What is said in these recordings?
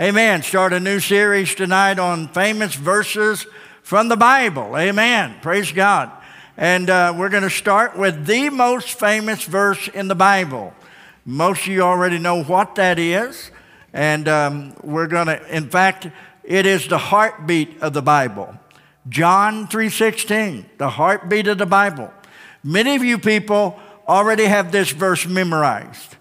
Amen. Start a new series tonight on famous verses from the Bible. Amen. Praise God. And we're going to start with the most famous verse in the Bible. Most of you already know what that is. And we're going to, in fact, it is the heartbeat of the Bible. John 3:16, the heartbeat of the Bible. Many of you people already have this verse memorized.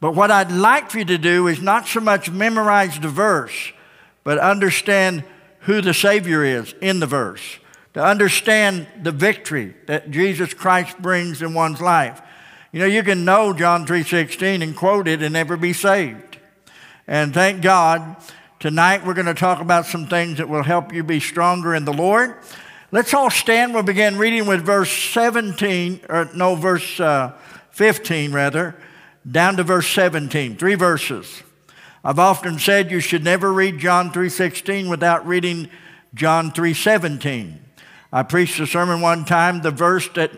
But what I'd like for you to do is not so much memorize the verse, but understand who the Savior is in the verse, to understand the victory that Jesus Christ brings in one's life. You know, you can know John 3:16 and quote it and never be saved. And thank God, tonight we're going to talk about some things that will help you be stronger in the Lord. Let's all stand. We'll begin reading with verse 15, down to verse 17, three verses. I've often said you should never read John 3:16 without reading John 3:17. I preached a sermon one time, the verse that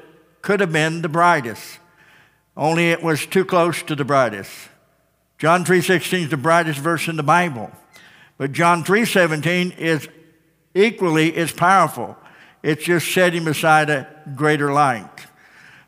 could have been the brightest, only it was too close to the brightest. John 3:16 is the brightest verse in the Bible, but John 3:17 is equally as powerful. It's just setting beside a greater light.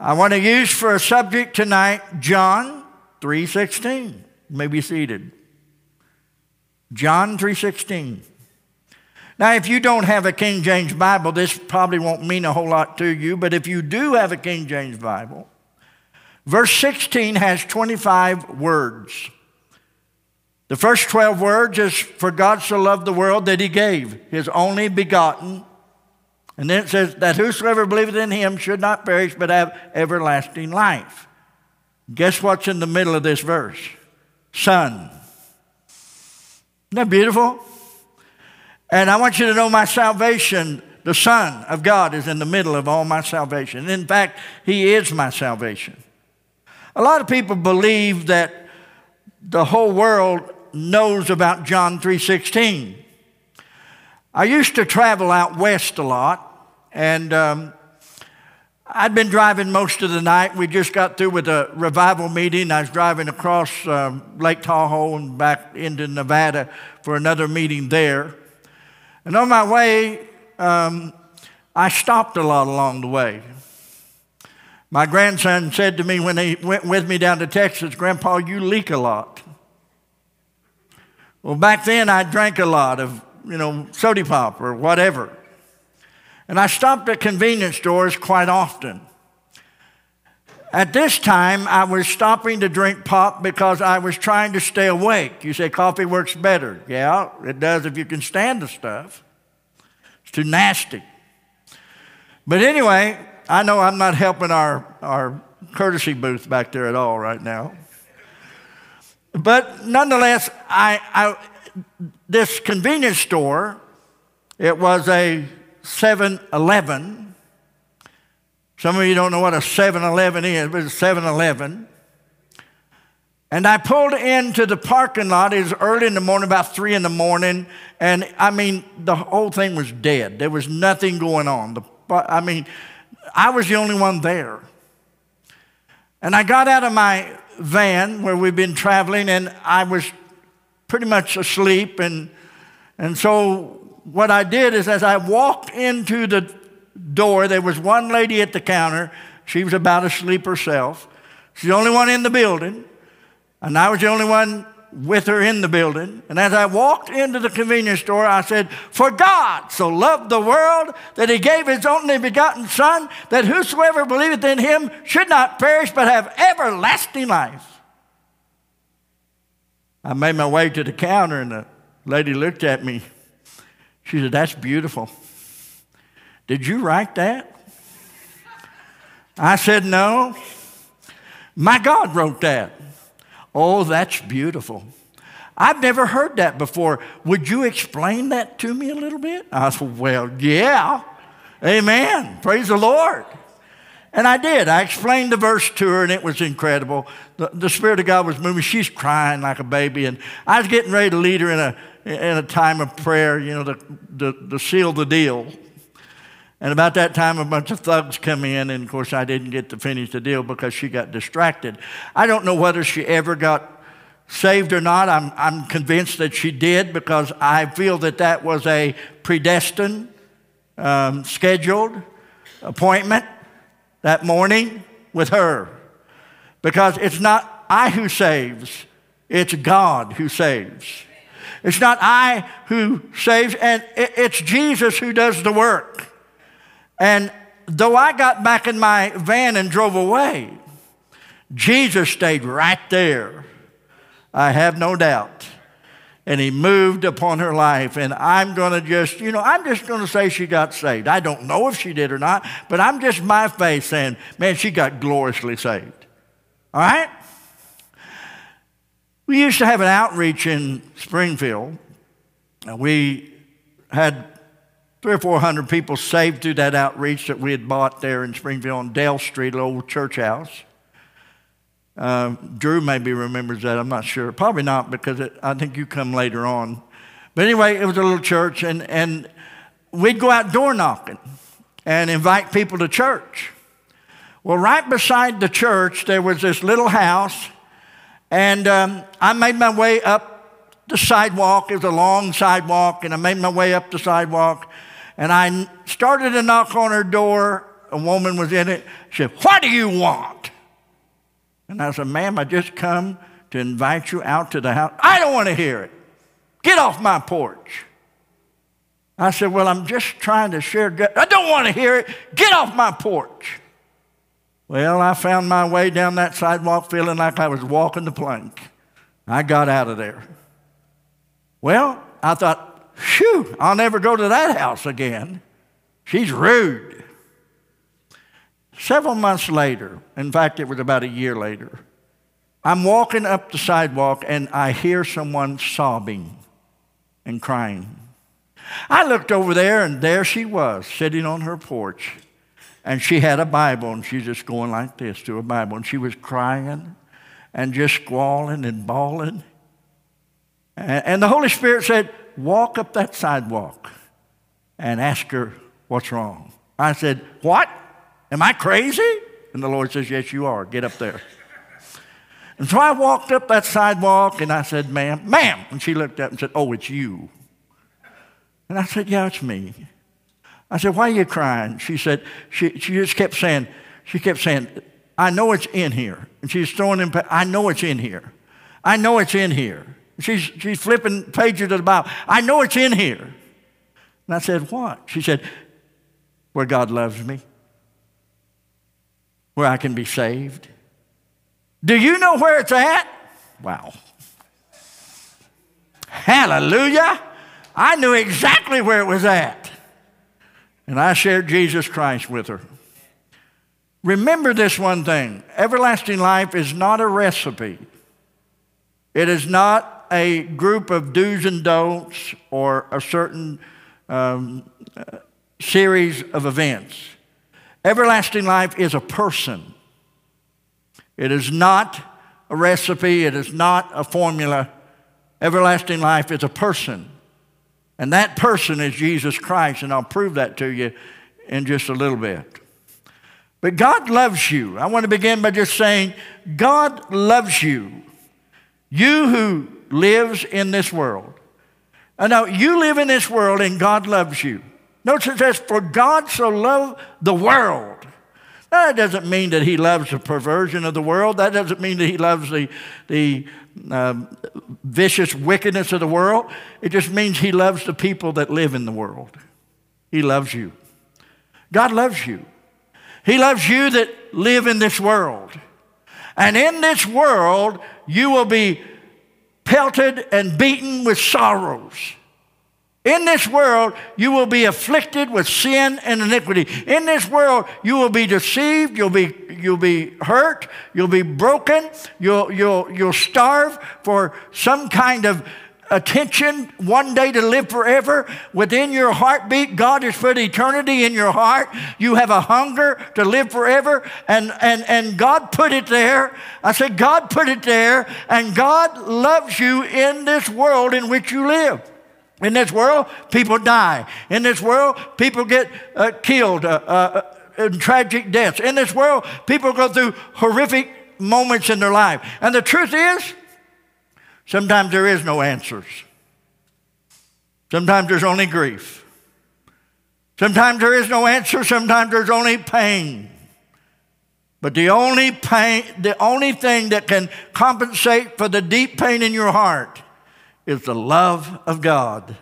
I want to use for a subject tonight John 3:16. You may be seated. John 3:16. Now, if you don't have a King James Bible, this probably won't mean a whole lot to you, but if you do have a King James Bible, verse 16 has 25 words. The first 12 words is, for God so loved the world that he gave his only begotten. And then it says, that whosoever believeth in him should not perish, but have everlasting life. Guess what's in the middle of this verse? Son. Isn't that beautiful? And I want you to know my salvation, the Son of God is in the middle of all my salvation. In fact, he is my salvation. A lot of people believe that the whole world knows about John 3:16. I used to travel out west a lot, and I'd been driving most of the night. We just got through with a revival meeting. I was driving across Lake Tahoe and back into Nevada for another meeting there. And on my way, I stopped a lot along the way. My grandson said to me when he went with me down to Texas, "Grandpa, you leak a lot." Well, back then I drank a lot of soda pop or whatever. And I stopped at convenience stores quite often. At this time, I was stopping to drink pop because I was trying to stay awake. You say coffee works better. Yeah, it does if you can stand the stuff. It's too nasty. But anyway, I know I'm not helping our courtesy booth back there at all right now. But nonetheless, this convenience store, it was a 7-Eleven. Some of you don't know what a 7-Eleven is, but it's a 7-Eleven. And I pulled into the parking lot. It was early in the morning, about 3 in the morning. And, the whole thing was dead. There was nothing going on. I was the only one there. And I got out of my van where we'd been traveling, and I was pretty much asleep. And so what I did is, as I walked into the door, there was one lady at the counter. She was about asleep herself. She's the only one in the building, and I was the only one with her in the building. And as I walked into the convenience store, I said, "For God so loved the world that he gave his only begotten Son, that whosoever believeth in him should not perish but have everlasting life." I made my way to the counter, and the lady looked at me. She said, "That's beautiful. Did you write that?" I said, "No. My God wrote that." "Oh, that's beautiful. I've never heard that before. Would you explain that to me a little bit? I said, well, yeah. Amen. Praise the Lord. And I did. I explained the verse to her, and it was incredible. The Spirit of God was moving. She's crying like a baby. And I was getting ready to lead her in a time of prayer, you know, to seal the deal. And about that time, a bunch of thugs come in, and, of course, I didn't get to finish the deal because she got distracted. I don't know whether she ever got saved or not. I'm convinced that she did, because I feel that that was a predestined, scheduled appointment that morning with her, because it's not I who saves, it's God who saves. It's not I who saves, and it's Jesus who does the work. And though I got back in my van and drove away, Jesus stayed right there, I have no doubt. And he moved upon her life. And I'm just going to say she got saved. I don't know if she did or not, but I'm just my faith saying, man, she got gloriously saved. All right? We used to have an outreach in Springfield. We had 300 or 400 people saved through that outreach that we had bought there in Springfield on Dale Street, an old church house. Drew maybe remembers that. I'm not sure. Probably not, because I think you come later on. But anyway, it was a little church, and we'd go out door knocking and invite people to church. Well, right beside the church, there was this little house, and I made my way up the sidewalk. It was a long sidewalk, and I made my way up the sidewalk, and I started to knock on her door. A woman was in it. She said, "What do you want?" And I said, "Ma'am, I just come to invite you out to the house." "I don't want to hear it. Get off my porch." I said, "Well, I'm just trying to share God." "I don't want to hear it. Get off my porch." Well, I found my way down that sidewalk feeling like I was walking the plank. I got out of there. Well, I thought, phew, I'll never go to that house again. She's rude. Several months later, in fact, it was about a year later, I'm walking up the sidewalk, and I hear someone sobbing and crying. I looked over there, and there she was, sitting on her porch, and she had a Bible, and she's just going like this to a Bible, and she was crying and just squalling and bawling. And the Holy Spirit said, "Walk up that sidewalk and ask her what's wrong." I said, "What? Am I crazy?" And the Lord says, "Yes, you are. Get up there." And so I walked up that sidewalk, and I said, ma'am. And she looked up and said, "Oh, it's you." And I said, "Yeah, it's me." I said, "Why are you crying?" She said, she kept saying, "I know it's in here." And she's throwing in, "I know it's in here. I know it's in here." She's flipping pages of the Bible. "I know it's in here." And I said, "What?" She said, "Where God loves me. Where I can be saved. Do you know where it's at?" Wow. Hallelujah. I knew exactly where it was at. And I shared Jesus Christ with her. Remember this one thing. Everlasting life is not a recipe. It is not a group of do's and don'ts or a certain series of events. Everlasting life is a person. It is not a recipe. It is not a formula. Everlasting life is a person. And that person is Jesus Christ, and I'll prove that to you in just a little bit. But God loves you. I want to begin by just saying, God loves you. You who lives in this world. I know you live in this world, and God loves you. Notice it says, "For God so loved the world." Now, that doesn't mean that he loves the perversion of the world. That doesn't mean that he loves the vicious wickedness of the world. It just means he loves the people that live in the world. He loves you. God loves you. He loves you that live in this world. And in this world, you will be pelted and beaten with sorrows. In this world, you will be afflicted with sin and iniquity. In this world, you will be deceived, you'll be hurt, you'll be broken, you'll starve for some kind of attention, one day to live forever. Within your heartbeat, God has put eternity in your heart. You have a hunger to live forever, and God put it there. I said, God put it there, and God loves you in this world in which you live. In this world, people die. In this world, people get killed in tragic deaths. In this world, people go through horrific moments in their life. And the truth is, sometimes there is no answers. Sometimes there's only grief. Sometimes there is no answer. Sometimes there's only pain. But the only thing that can compensate for the deep pain in your heart is the love of God.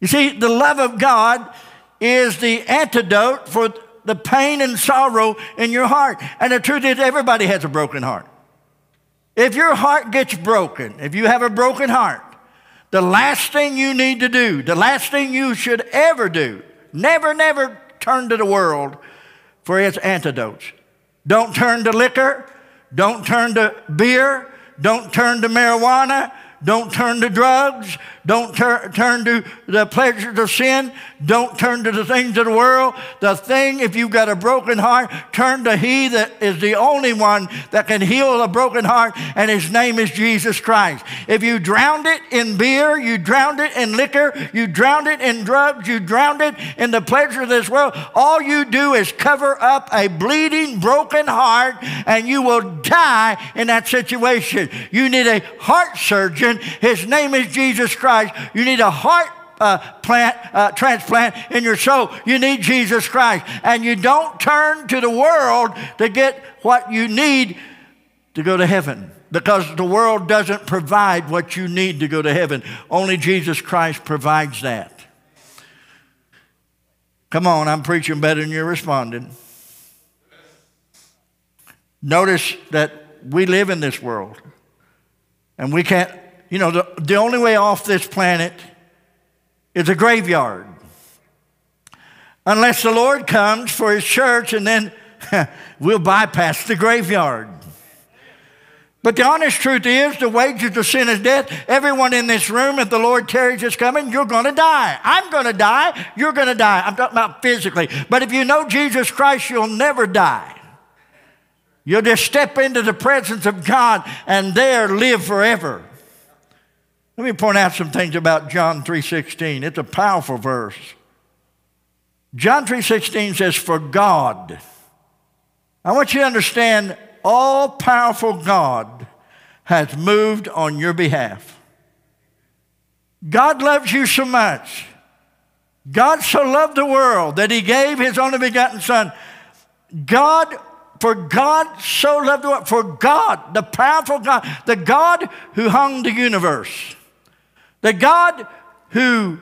You see, the love of God is the antidote for the pain and sorrow in your heart. And the truth is, everybody has a broken heart. If your heart gets broken, if you have a broken heart, the last thing you need to do, the last thing you should ever do, never, never turn to the world for its antidotes. Don't turn to liquor. Don't turn to beer. Don't turn to marijuana. Don't turn to drugs. Don't turn to the pleasures of sin. Don't turn to the things of the world. The thing, if you've got a broken heart, turn to He that is the only one that can heal a broken heart, and His name is Jesus Christ. If you drowned it in beer, you drowned it in liquor, you drowned it in drugs, you drowned it in the pleasure of this world, all you do is cover up a bleeding, broken heart, and you will die in that situation. You need a heart surgeon. His name is Jesus Christ. You need a heart transplant in your soul. You need Jesus Christ. And you don't turn to the world to get what you need to go to heaven, because the world doesn't provide what you need to go to heaven. Only Jesus Christ provides that. Come on, I'm preaching better than you're responding. Notice that we live in this world, and we can't. You know, the only way off this planet is a graveyard. Unless the Lord comes for His church, and then we'll bypass the graveyard. But the honest truth is, the wages of sin is death. Everyone in this room, if the Lord tarries His coming, you're going to die. I'm going to die. You're going to die. I'm talking about physically. But if you know Jesus Christ, you'll never die. You'll just step into the presence of God and there live forever. Let me point out some things about John 3:16. It's a powerful verse. John 3:16 says, for God. I want you to understand, all-powerful God has moved on your behalf. God loves you so much. God so loved the world that He gave His only begotten Son. For God so loved the world. For God, the powerful God, the God who hung the universe, the God who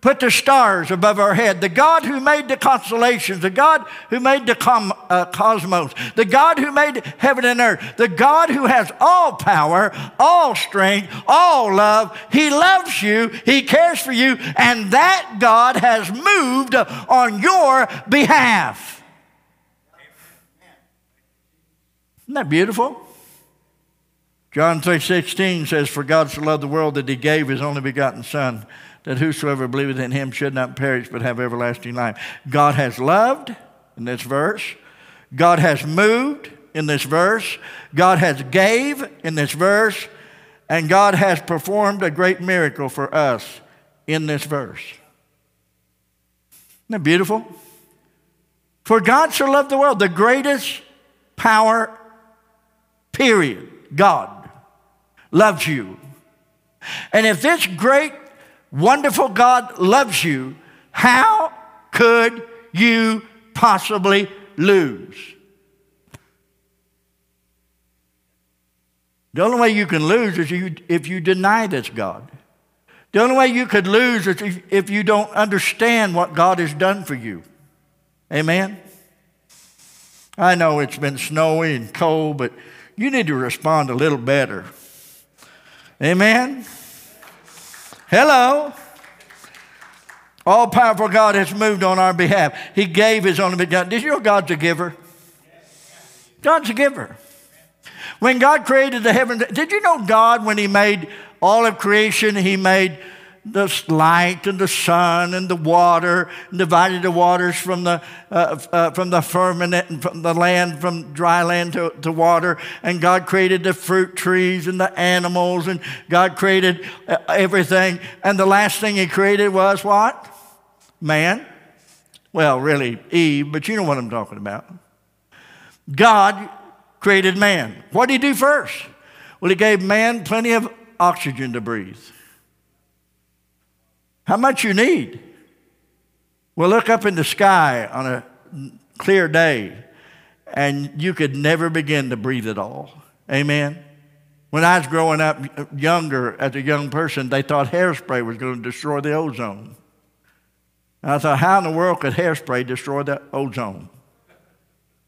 put the stars above our head, the God who made the constellations, the God who made the cosmos, the God who made heaven and earth, the God who has all power, all strength, all love. He loves you. He cares for you. And that God has moved on your behalf. Isn't that beautiful? John 3:16 says, for God so loved the world that He gave His only begotten Son, that whosoever believeth in Him should not perish but have everlasting life. God has loved in this verse. God has moved in this verse. God has gave in this verse. And God has performed a great miracle for us in this verse. Isn't that beautiful? For God so loved the world, the greatest power, period. God loves you. And if this great, wonderful God loves you, how could you possibly lose? The only way you can lose is if you deny this God. The only way you could lose is if you don't understand what God has done for you. Amen? I know it's been snowy and cold, but you need to respond a little better. Amen? Hello? All-powerful God has moved on our behalf. He gave His only begotten. Did you know God's a giver? God's a giver. When God created the heavens, did you know God, when He made all of creation, He made the light and the sun and the water, and divided the waters from the firmament, from the land, from dry land to water. And God created the fruit trees and the animals, and God created everything. And the last thing He created was what? Man. Well, really, Eve, but you know what I'm talking about. God created man. What did He do first? Well, He gave man plenty of oxygen to breathe. How much you need? Well, look up in the sky on a clear day, and you could never begin to breathe at all. Amen? When I was growing up younger, as a young person, they thought hairspray was going to destroy the ozone. And I thought, how in the world could hairspray destroy the ozone?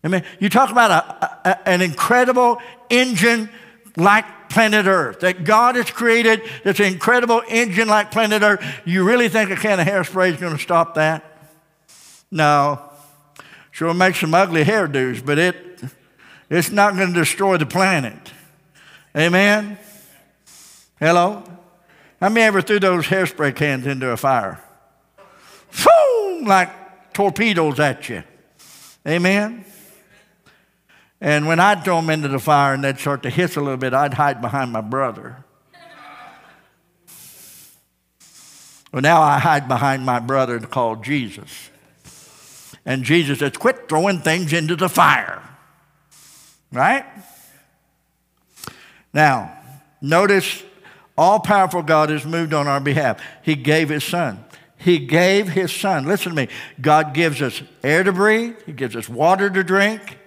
I mean, you talk about an incredible engine like planet Earth, that God has created, that's an incredible engine like planet Earth. You really think a can of hairspray is going to stop that? No. Sure makes some ugly hairdos, but it's not going to destroy the planet. Amen? Hello? How many ever threw those hairspray cans into a fire? Boom! Like torpedoes at you. Amen? And when I'd throw them into the fire and they'd start to hiss a little bit, I'd hide behind my brother. Well, now I hide behind my brother called Jesus. And Jesus says, quit throwing things into the fire. Right? Now, notice all-powerful God has moved on our behalf. He gave His Son. He gave His Son. Listen to me. God gives us air to breathe. He gives us water to drink.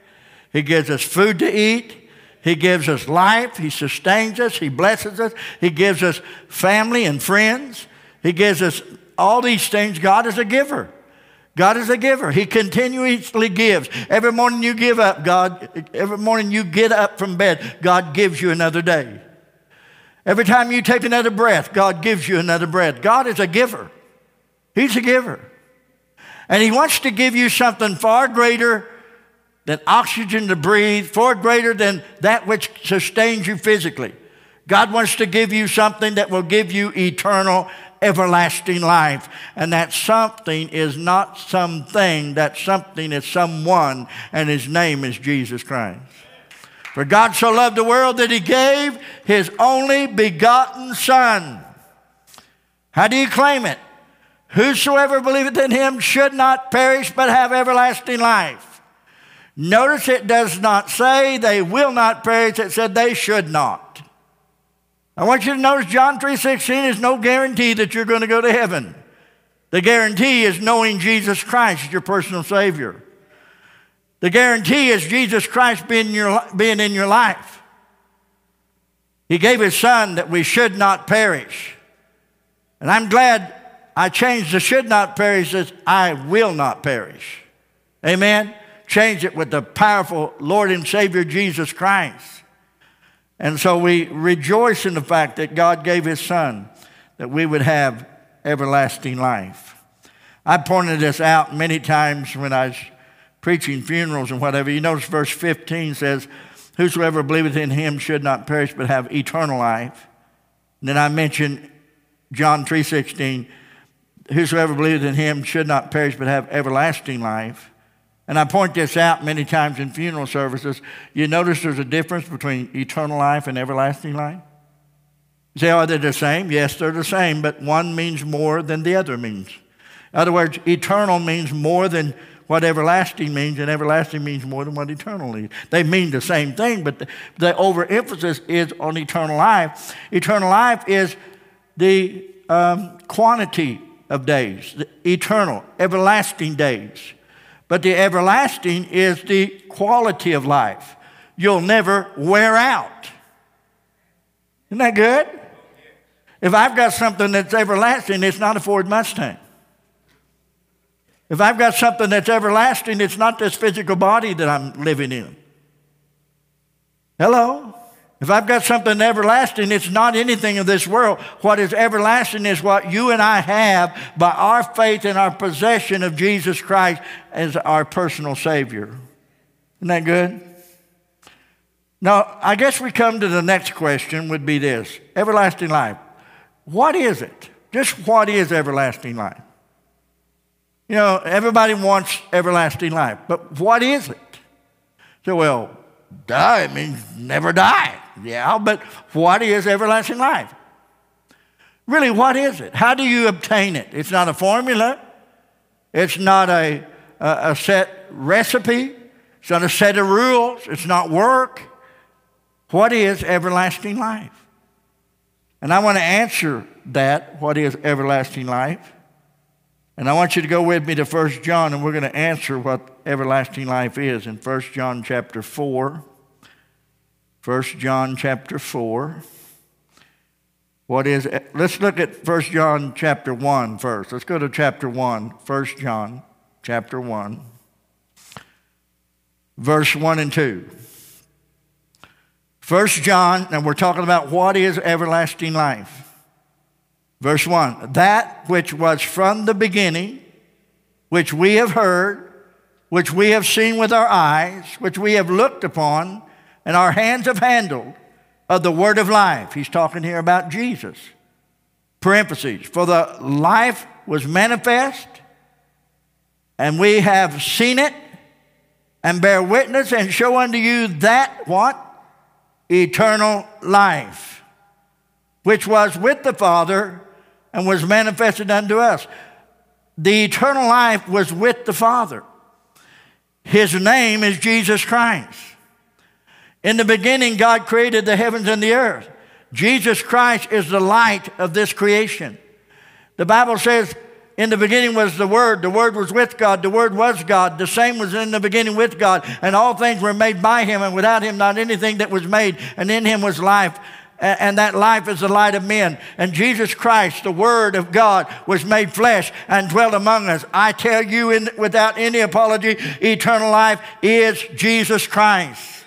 He gives us food to eat. He gives us life. He sustains us. He blesses us. He gives us family and friends. He gives us all these things. God is a giver. God is a giver. He continuously gives. Every morning you give up, God, every morning you get up from bed, God gives you another day. Every time you take another breath, God gives you another breath. God is a giver. He's a giver. And He wants to give you something far greater than oxygen to breathe, far greater than that which sustains you physically. God wants to give you something that will give you eternal, everlasting life. And that something is not something, that something is someone, and His name is Jesus Christ. For God so loved the world that He gave His only begotten Son. How do you claim it? Whosoever believeth in Him should not perish but have everlasting life. Notice it does not say they will not perish. It said they should not. I want you to notice John 3:16 is no guarantee that you're going to go to heaven. The guarantee is knowing Jesus Christ, your personal Savior. The guarantee is Jesus Christ being in your life. He gave His Son that we should not perish. And I'm glad I changed the should not perish as I will not perish. Amen? Change it with the powerful Lord and Savior Jesus Christ. And so we rejoice in the fact that God gave His Son that we would have everlasting life. I pointed this out many times when I was preaching funerals and whatever. You notice verse 15 says, whosoever believeth in Him should not perish but have eternal life. And then I mentioned John 3:16, whosoever believeth in Him should not perish but have everlasting life. And I point this out many times in funeral services. You notice there's a difference between eternal life and everlasting life? You say, are they the same? Yes, they're the same, but one means more than the other means. In other words, eternal means more than what everlasting means, and everlasting means more than what eternal means. They mean the same thing, but the overemphasis is on eternal life. Eternal life is the quantity of days, the eternal, everlasting days. But the everlasting is the quality of life. You'll never wear out. Isn't that good? If I've got something that's everlasting, it's not a Ford Mustang. If I've got something that's everlasting, it's not this physical body that I'm living in. Hello? If I've got something everlasting, it's not anything of this world. What is everlasting is what you and I have by our faith and our possession of Jesus Christ as our personal Savior. Isn't that good? Now, I guess we come to the next question would be this. Everlasting life. What is it? Just what is everlasting life? You know, everybody wants everlasting life, but what is it? So, well, duh, it means never die. Yeah, but what is everlasting life? Really, what is it? How do you obtain it? It's not a formula. It's not a set recipe. It's not a set of rules. It's not work. What is everlasting life? And I want to answer that, what is everlasting life? And I want you to go with me to 1 John, and we're going to answer what everlasting life is in 1 John chapter 4. 1 John chapter 4. What is it? Let's look at 1 John chapter 1 first. Let's go to chapter 1, 1 John chapter 1, verse 1 and 2. 1 John, and we're talking about what is everlasting life. Verse 1, that which was from the beginning, which we have heard, which we have seen with our eyes, which we have looked upon, and our hands have handled, of the word of life. He's talking here about Jesus. Parentheses, for the life was manifest, and we have seen it, and bear witness, and show unto you that, what? Eternal life, which was with the Father, and was manifested unto us. The eternal life was with the Father. His name is Jesus Christ. In the beginning, God created the heavens and the earth. Jesus Christ is the light of this creation. The Bible says, in the beginning was the Word was with God, the Word was God, the same was in the beginning with God, and all things were made by Him, and without Him not anything that was made, and in Him was life. And that life is the light of men. And Jesus Christ, the Word of God, was made flesh and dwelt among us. I tell you without any apology, eternal life is Jesus Christ.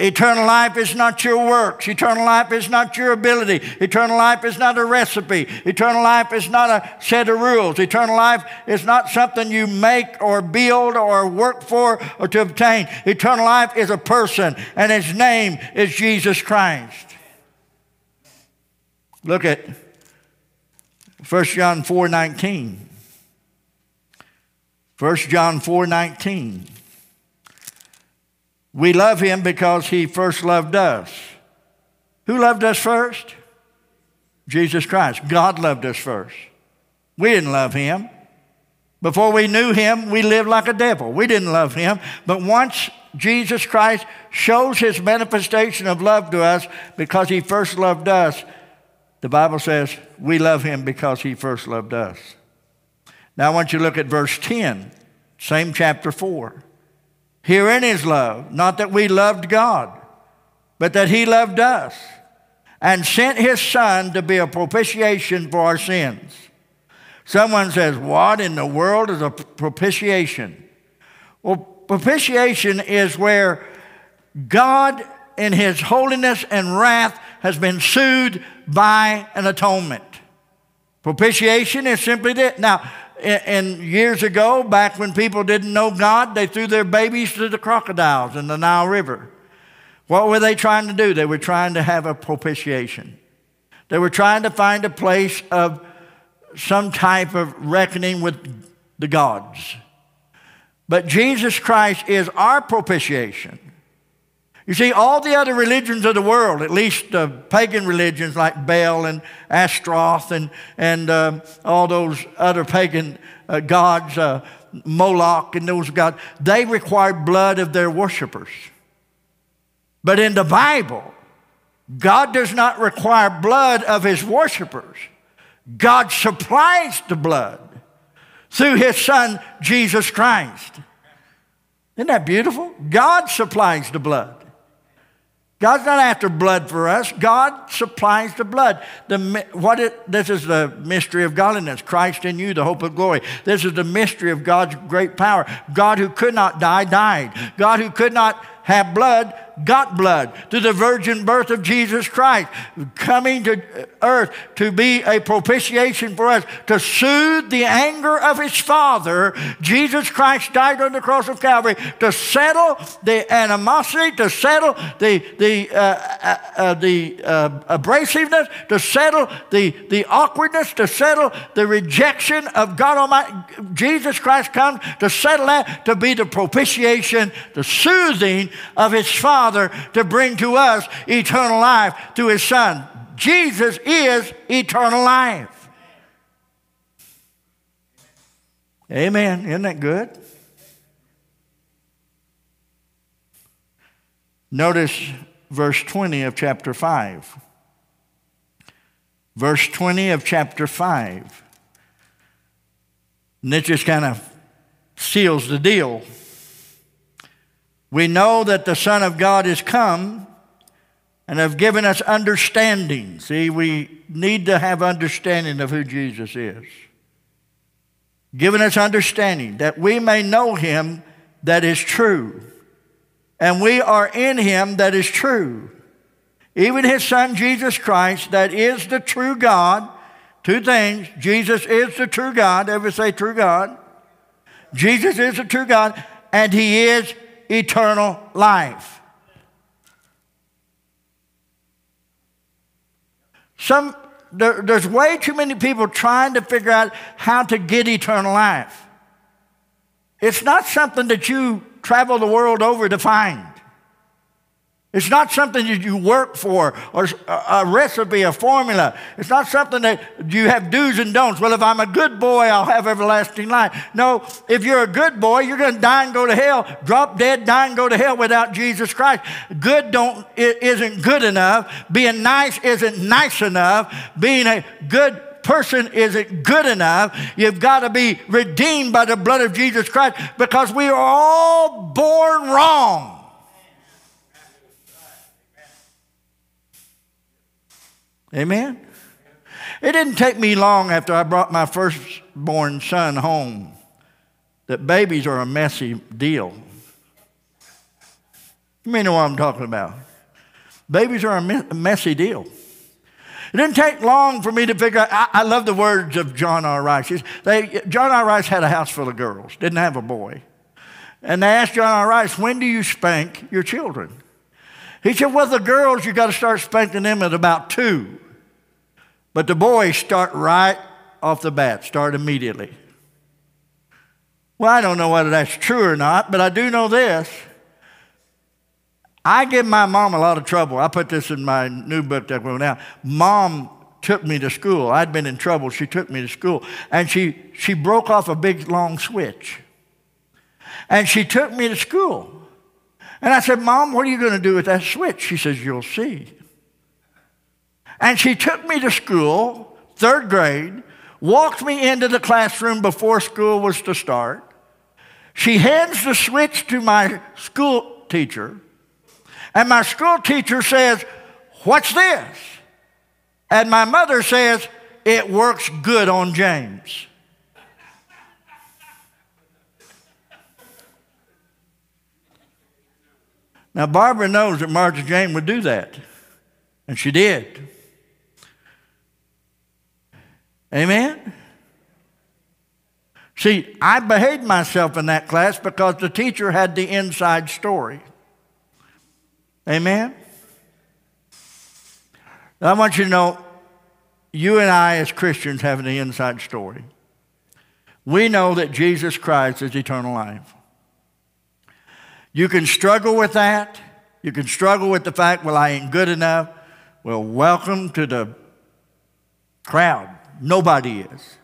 Eternal life is not your works. Eternal life is not your ability. Eternal life is not a recipe. Eternal life is not a set of rules. Eternal life is not something you make or build or work for or to obtain. Eternal life is a person, and His name is Jesus Christ. Look at 1 John 4:19. 1 John 4:19. We love Him because He first loved us. Who loved us first? Jesus Christ. God loved us first. We didn't love Him. Before we knew Him, we lived like a devil. We didn't love Him. But once Jesus Christ shows His manifestation of love to us because He first loved us, the Bible says we love Him because He first loved us. Now I want you to look at verse 10, same chapter 4. Herein is love, not that we loved God, but that He loved us and sent His Son to be a propitiation for our sins. Someone says, what in the world is a propitiation? Well, propitiation is where God in His holiness and wrath has been soothed by an atonement. Propitiation is simply that. Now, and years ago, back when people didn't know God, they threw their babies to the crocodiles in the Nile River. What were they trying to do? They were trying to have a propitiation. They were trying to find a place of some type of reckoning with the gods. But Jesus Christ is our propitiation. You see, all the other religions of the world, at least the pagan religions like Baal and Ashtaroth and all those other pagan gods, Moloch and those gods, they required blood of their worshipers. But in the Bible, God does not require blood of His worshipers. God supplies the blood through His Son, Jesus Christ. Isn't that beautiful? God supplies the blood. God's not after blood for us. God supplies the blood. This is the mystery of godliness. Christ in you, the hope of glory. This is the mystery of God's great power. God who could not die, died. God who could not have blood, got blood, through the virgin birth of Jesus Christ, coming to earth to be a propitiation for us, to soothe the anger of his Father. Jesus Christ died on the cross of Calvary to settle the animosity, to settle the abrasiveness, to settle the awkwardness, to settle the rejection of God Almighty. Jesus Christ comes to settle that, to be the propitiation, the soothing of his Father, to bring to us eternal life through his Son. Jesus is eternal life. Amen. Isn't that good? Notice verse 20 of chapter 5. Verse 20 of chapter 5. And it just kind of seals the deal. We know that the Son of God is come and have given us understanding. See, we need to have understanding of who Jesus is. Given us understanding that we may know him that is true. And we are in him that is true, even his Son Jesus Christ, that is the true God. Two things. Jesus is the true God. Ever say true God? Jesus is the true God, and he is eternal life. There's way too many people trying to figure out how to get eternal life. It's not something that you travel the world over to find. It's not something that you work for, or a recipe, a formula. It's not something that you have do's and don'ts. Well, if I'm a good boy, I'll have everlasting life. No, if you're a good boy, you're going to die and go to hell, drop dead, die and go to hell without Jesus Christ. Good isn't good enough. Being nice isn't nice enough. Being a good person isn't good enough. You've got to be redeemed by the blood of Jesus Christ, because we are all born wrong. Amen? It didn't take me long after I brought my firstborn son home that babies are a messy deal. You may know what I'm talking about. Babies are a messy deal. It didn't take long for me to figure out. I love the words of John R. Rice. John R. Rice had a house full of girls, didn't have a boy. And they asked John R. Rice, when do you spank your children? He said, well, the girls, you got to start spanking them at about 2. But the boys start right off the bat, start immediately. Well, I don't know whether that's true or not, but I do know this. I give my mom a lot of trouble. I put this in my new book that went out. Mom took me to school. I'd been in trouble. She took me to school. And she broke off a big, long switch. And she took me to school. And I said, Mom, what are you going to do with that switch? She says, you'll see. And she took me to school, 3rd grade, walked me into the classroom before school was to start. She hands the switch to my school teacher. And my school teacher says, what's this? And my mother says, it works good on James. Now, Barbara knows that Marjorie Jane would do that, and she did. Amen? See, I behaved myself in that class because the teacher had the inside story. Amen? Now, I want you to know, you and I as Christians have the inside story. We know that Jesus Christ is eternal life. You can struggle with that. You can struggle with the fact, well, I ain't good enough. Well, welcome to the crowd. Nobody is.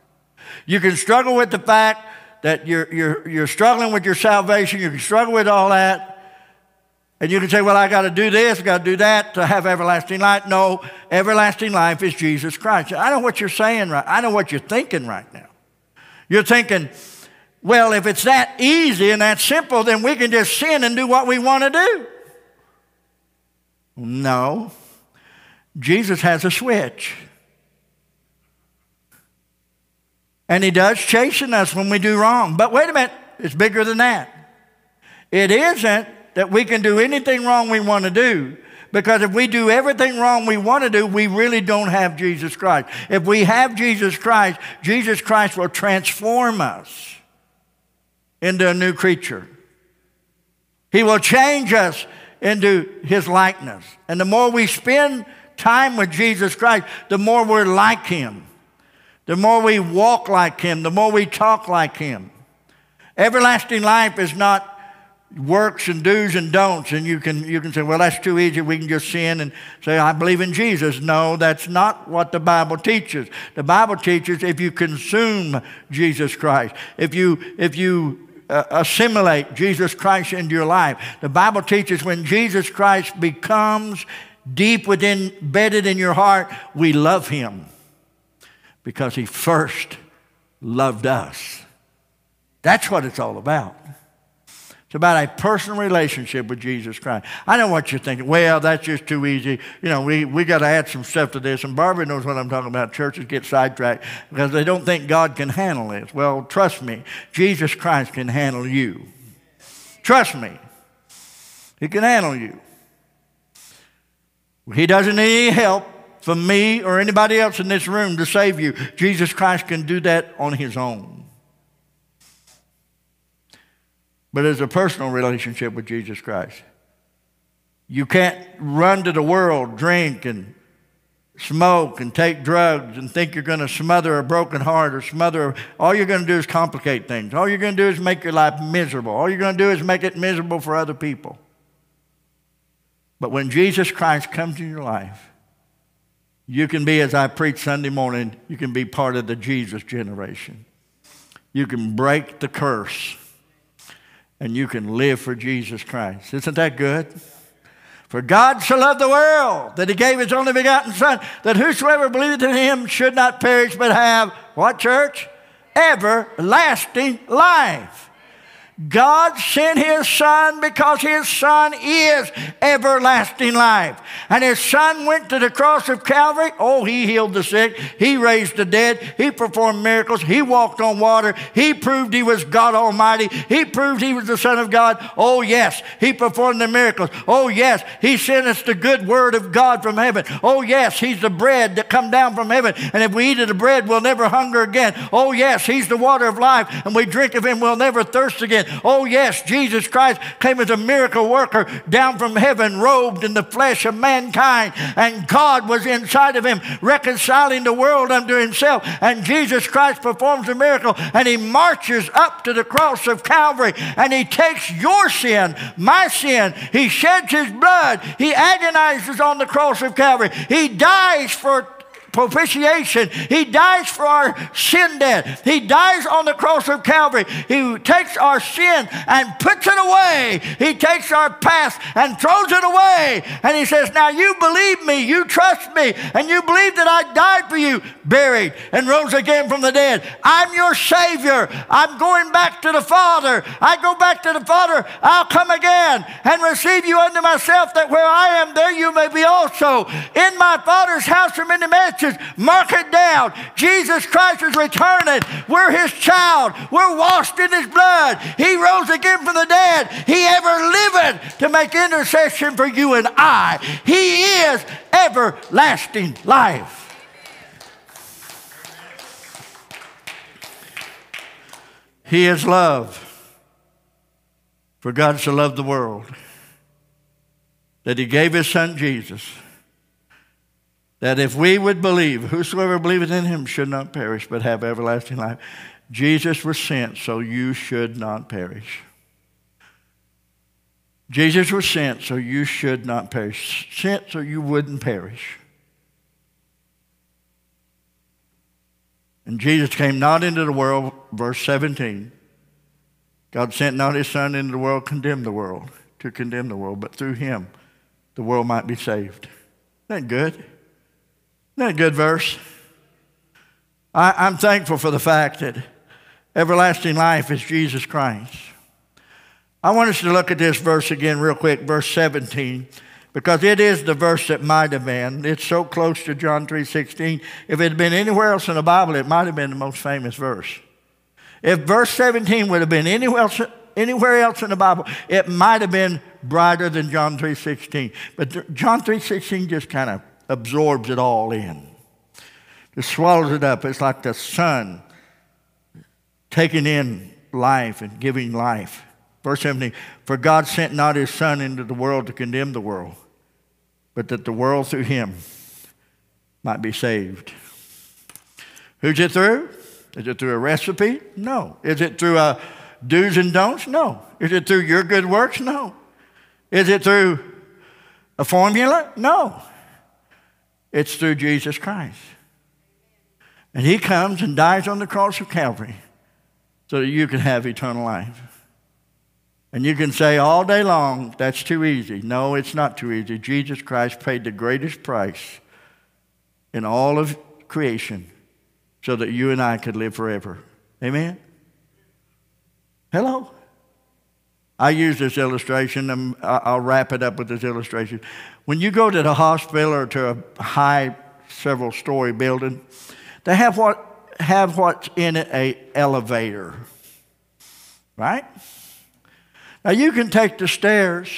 You can struggle with the fact that you're struggling with your salvation. You can struggle with all that. And you can say, well, I got to do this, I got to do that to have everlasting life. No, everlasting life is Jesus Christ. I know what you're saying right. I know what you're thinking right now. You're thinking, well, if it's that easy and that simple, then we can just sin and do what we want to do. No. Jesus has a switch. And he does chasten us when we do wrong. But wait a minute, it's bigger than that. It isn't that we can do anything wrong we want to do. Because if we do everything wrong we want to do, we really don't have Jesus Christ. If we have Jesus Christ will transform us into a new creature. He will change us into His likeness. And the more we spend time with Jesus Christ, the more we're like Him. The more we walk like Him, the more we talk like Him. Everlasting life is not works and do's and don'ts, and you can say, well, that's too easy. We can just sin and say, I believe in Jesus. No, that's not what the Bible teaches. The Bible teaches if you consume Jesus Christ, if you assimilate Jesus Christ into your life. The Bible teaches when Jesus Christ becomes deep within, embedded in your heart, we love Him because He first loved us. That's what it's all about. It's about a personal relationship with Jesus Christ. I know what you're thinking. Well, that's just too easy. You know, we got to add some stuff to this. And Barbara knows what I'm talking about. Churches get sidetracked because they don't think God can handle this. Well, trust me, Jesus Christ can handle you. Trust me, He can handle you. He doesn't need any help from me or anybody else in this room to save you. Jesus Christ can do that on His own. But it's a personal relationship with Jesus Christ. You can't run to the world, drink and smoke and take drugs and think you're going to smother a broken heart or smother. All you're going to do is complicate things. All you're going to do is make your life miserable. All you're going to do is make it miserable for other people. But when Jesus Christ comes in your life, you can be, as I preached Sunday morning, you can be part of the Jesus generation. You can break the curse. And you can live for Jesus Christ. Isn't that good? For God so loved the world that He gave His only begotten Son, that whosoever believeth in Him should not perish but have, what, church? Everlasting life. God sent His Son because His Son is everlasting life. And His Son went to the cross of Calvary. Oh, He healed the sick. He raised the dead. He performed miracles. He walked on water. He proved He was God Almighty. He proved He was the Son of God. Oh, yes, He performed the miracles. Oh, yes, He sent us the good word of God from heaven. Oh, yes, He's the bread that come down from heaven. And if we eat of the bread, we'll never hunger again. Oh, yes, He's the water of life. And we drink of Him, we'll never thirst again. Oh, yes, Jesus Christ came as a miracle worker down from heaven, robed in the flesh of mankind, and God was inside of Him, reconciling the world unto Himself. And Jesus Christ performs a miracle, and He marches up to the cross of Calvary, and He takes your sin, my sin. He sheds His blood. He agonizes on the cross of Calvary. He dies for propitiation. He dies for our sin debt. He dies on the cross of Calvary. He takes our sin and puts it away. He takes our past and throws it away. And He says, now you believe me, you trust me, and you believe that I died for you, buried, and rose again from the dead. I'm your Savior. I'm going back to the Father. I go back to the Father. I'll come again and receive you unto myself, that where I am, there you may be also. In my Father's house are many mansions. Mark it down. Jesus Christ is returning. We're His child. We're washed in His blood. He rose again from the dead. He ever liveth to make intercession for you and I. He is everlasting life. He is love. For God so loved the world that He gave His Son Jesus, that if we would believe, whosoever believeth in Him should not perish but have everlasting life. Jesus was sent so you should not perish. Jesus was sent so you should not perish. Sent so you wouldn't perish. And Jesus came not into the world, verse 17. God sent not His Son into the world, to condemn the world, but through Him the world might be saved. Isn't that good? Isn't that a good verse? I'm thankful for the fact that everlasting life is Jesus Christ. I want us to look at this verse again real quick, verse 17, because it is the verse that might have been. It's so close to John 3:16. If it had been anywhere else in the Bible, it might have been the most famous verse. If verse 17 would have been anywhere else in the Bible, it might have been brighter than John 3:16. But John 3:16 just kind of absorbs it all in. It swallows it up. It's like the sun taking in life and giving life. Verse 17, for God sent not his son into the world to condemn the world, but that the world through him might be saved. Who's it through? Is it through a recipe? No. Is it through do's and don'ts? No. Is it through your good works? No. Is it through a formula? No. It's through Jesus Christ. And he comes and dies on the cross of Calvary so that you can have eternal life. And you can say all day long, that's too easy. No, it's not too easy. Jesus Christ paid the greatest price in all of creation so that you and I could live forever. Amen? Hello? I use this illustration, and I'll wrap it up with this illustration. When you go to the hospital or to a high, several-story building, they have what's in it, an elevator, right? Now, you can take the stairs,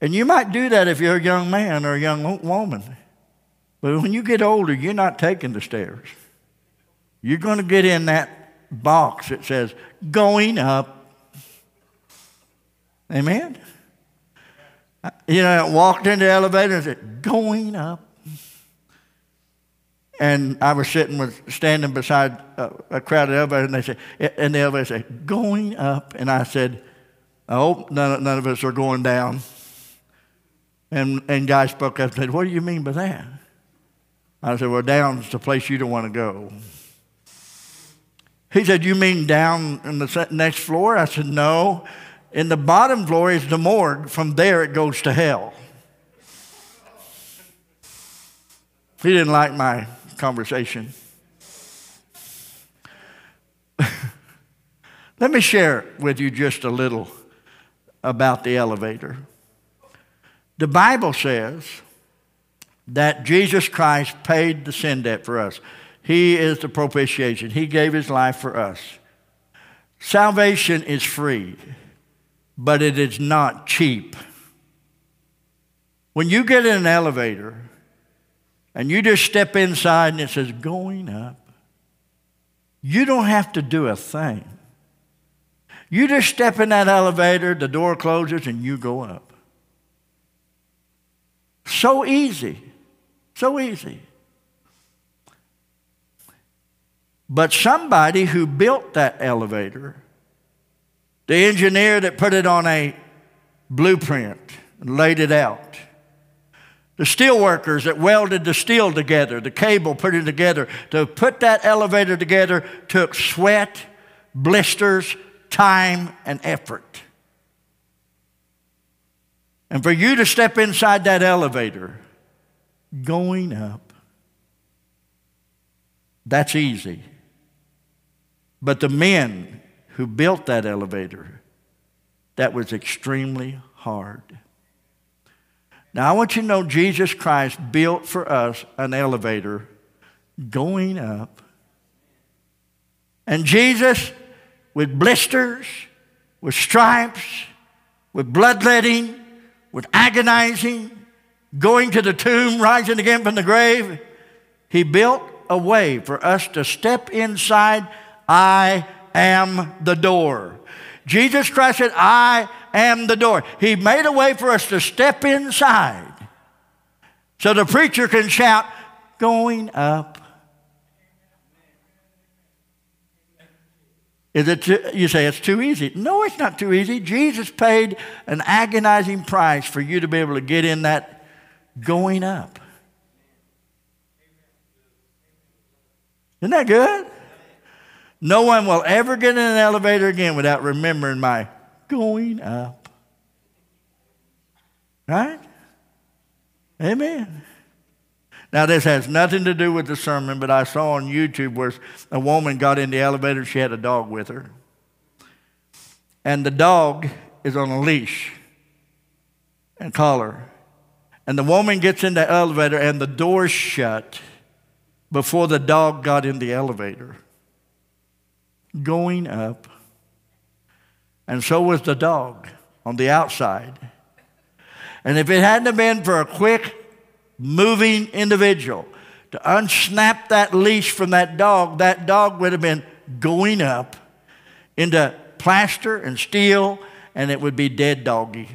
and you might do that if you're a young man or a young woman. But when you get older, you're not taking the stairs. You're going to get in that box that says, going up. Amen? You know, I walked into the elevator and said, going up. And I was standing beside a crowded elevator, and they said, and the elevator said, going up. And I said, I hope none of us are going down. And guy spoke up and said, what do you mean by that? I said, well, down's the place you don't want to go. He said, you mean down in the next floor? I said, no. In the bottom floor is the morgue. From there, it goes to hell. He didn't like my conversation. Let me share with you just a little about the elevator. The Bible says that Jesus Christ paid the sin debt for us. He is the propitiation. He gave his life for us. Salvation is free, but it is not cheap. When you get in an elevator and you just step inside and it says, going up, you don't have to do a thing. You just step in that elevator, the door closes, and you go up. So easy. So easy. But somebody who built that elevator, the engineer that put it on a blueprint and laid it out, the steel workers that welded the steel together, the cable put it together, to put that elevator together took sweat, blisters, time, and effort. And for you to step inside that elevator, going up, that's easy. But the men who built that elevator, that was extremely hard. Now, I want you to know Jesus Christ built for us an elevator going up. And Jesus, with blisters, with stripes, with bloodletting, with agonizing, going to the tomb, rising again from the grave, he built a way for us to step inside. I am the door. Jesus Christ said, I am the door. He made a way for us to step inside so the preacher can shout, going up. Is it you say it's too easy. No, it's not too easy. Jesus paid an agonizing price for you to be able to get in that going up. Isn't that good? No one will ever get in an elevator again without remembering my going up. Right? Amen. Now, this has nothing to do with the sermon, but I saw on YouTube where a woman got in the elevator. She had a dog with her. And the dog is on a leash and collar. And the woman gets in the elevator, and the door's shut before the dog got in the elevator. Going up. And so was the dog on the outside. And if it hadn't been for a quick moving individual to unsnap that leash from that dog would have been going up into plaster and steel, and it would be dead doggy.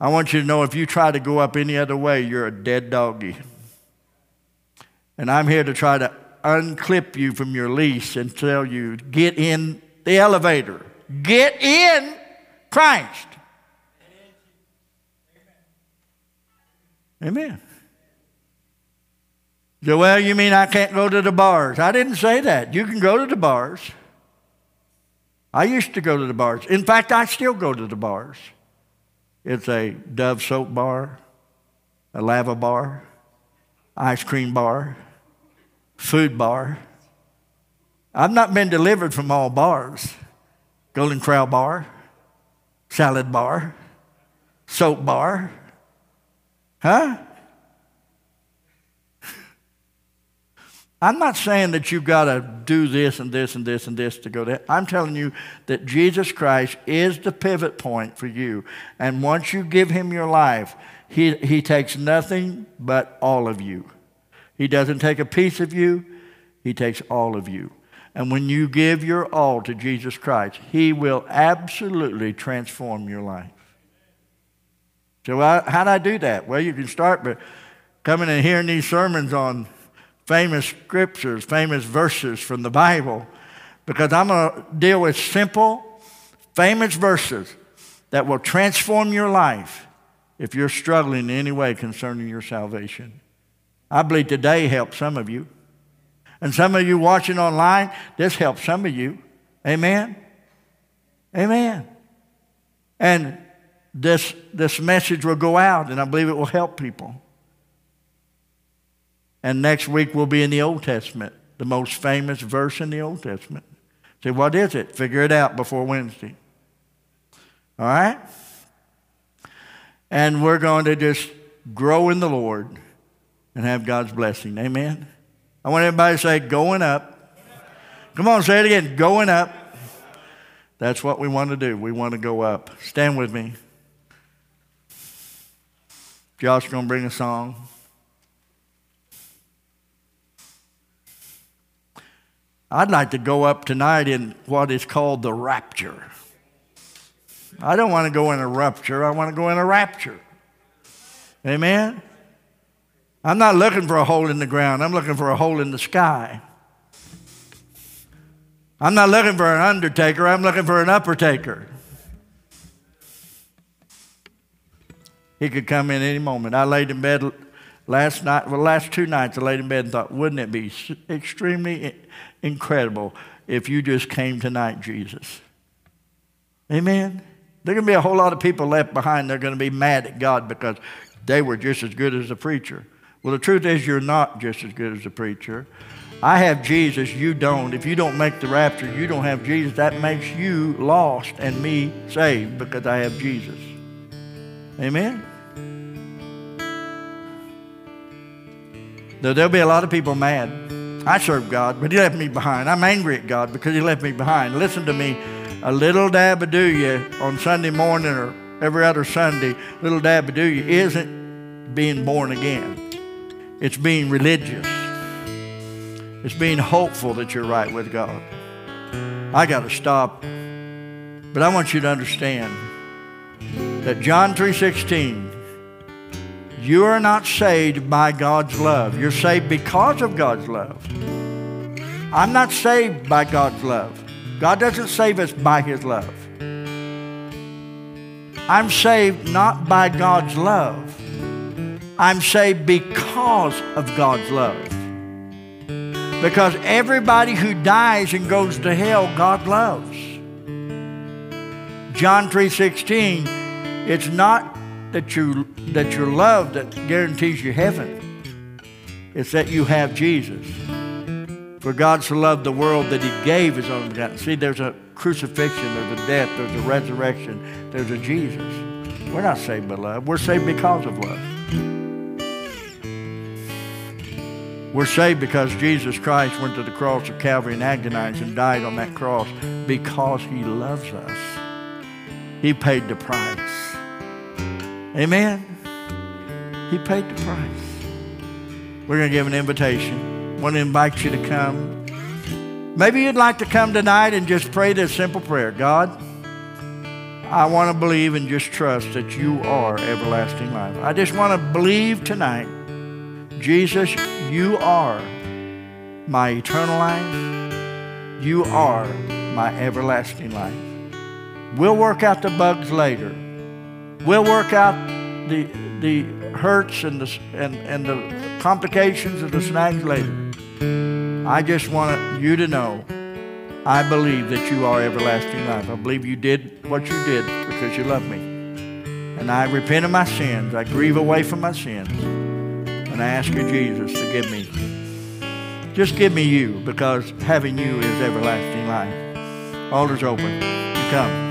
I want you to know if you try to go up any other way, you're a dead doggy. And I'm here to try to unclip you from your leash and tell you, get in the elevator. Get in Christ. Amen. So, well, you mean I can't go to the bars? I didn't say that. You can go to the bars. I used to go to the bars. In fact, I still go to the bars. It's a Dove soap bar, a lava bar, ice cream bar, food bar. I've not been delivered from all bars. Golden Corral bar, salad bar, soap bar. Huh? I'm not saying that you've got to do this and this and this and this to go there. I'm telling you that Jesus Christ is the pivot point for you. And once you give him your life, he takes nothing but all of you. He doesn't take a piece of you. He takes all of you. And when you give your all to Jesus Christ, he will absolutely transform your life. So how do I do that? Well, you can start by coming and hearing these sermons on famous scriptures, famous verses from the Bible, because I'm going to deal with simple, famous verses that will transform your life if you're struggling in any way concerning your salvation. I believe today helped some of you. And some of you watching online, this helped some of you. Amen? Amen. And this message will go out, and I believe it will help people. And next week we'll be in the Old Testament, the most famous verse in the Old Testament. Say, what is it? Figure it out before Wednesday. All right? And we're going to just grow in the Lord and have God's blessing. Amen? I want everybody to say, going up. Come on, say it again. Going up. That's what we want to do. We want to go up. Stand with me. Josh is going to bring a song. I'd like to go up tonight in what is called the rapture. I don't want to go in a rupture. I want to go in a rapture. Amen? I'm not looking for a hole in the ground. I'm looking for a hole in the sky. I'm not looking for an undertaker. I'm looking for an uppertaker. He could come in any moment. I laid in bed last night. Well, last two nights I laid in bed and thought, wouldn't it be extremely incredible if you just came tonight, Jesus? Amen? There are going to be a whole lot of people left behind. They're going to be mad at God because they were just as good as the preacher. Well, the truth is you're not just as good as the preacher. I have Jesus. You don't. If you don't make the rapture, you don't have Jesus. That makes you lost and me saved because I have Jesus. Amen? Though there'll be a lot of people mad. I serve God, but he left me behind. I'm angry at God because he left me behind. Listen to me. A little dab of do you on Sunday morning or every other Sunday, little dab of do you isn't being born again. It's being religious. It's being hopeful that you're right with God. I got to stop. But I want you to understand that John 3:16, you are not saved by God's love. You're saved because of God's love. I'm not saved by God's love. God doesn't save us by his love. I'm saved not by God's love. I'm saved because of God's love. Because everybody who dies and goes to hell, God loves. John 3:16, it's not that your love that guarantees you heaven. It's that you have Jesus. For God so loved the world that he gave his only begotten. See, there's a crucifixion, there's a death, there's a resurrection, there's a Jesus. We're not saved by love. We're saved because of love. We're saved because Jesus Christ went to the cross of Calvary and agonized and died on that cross because he loves us. He paid the price. Amen? He paid the price. We're going to give an invitation. I want to invite you to come. Maybe you'd like to come tonight and just pray this simple prayer. God, I want to believe and just trust that you are everlasting life. I just want to believe tonight, Jesus, you are my eternal life. You are my everlasting life. We'll work out the bugs later. We'll work out the hurts and the complications of the snags later. I just want you to know I believe that you are everlasting life. I believe you did what you did because you love me. And I repent of my sins. I grieve away from my sins. And I ask you, Jesus, to give me. Just give me you, because having you is everlasting life. Altar's open. You come.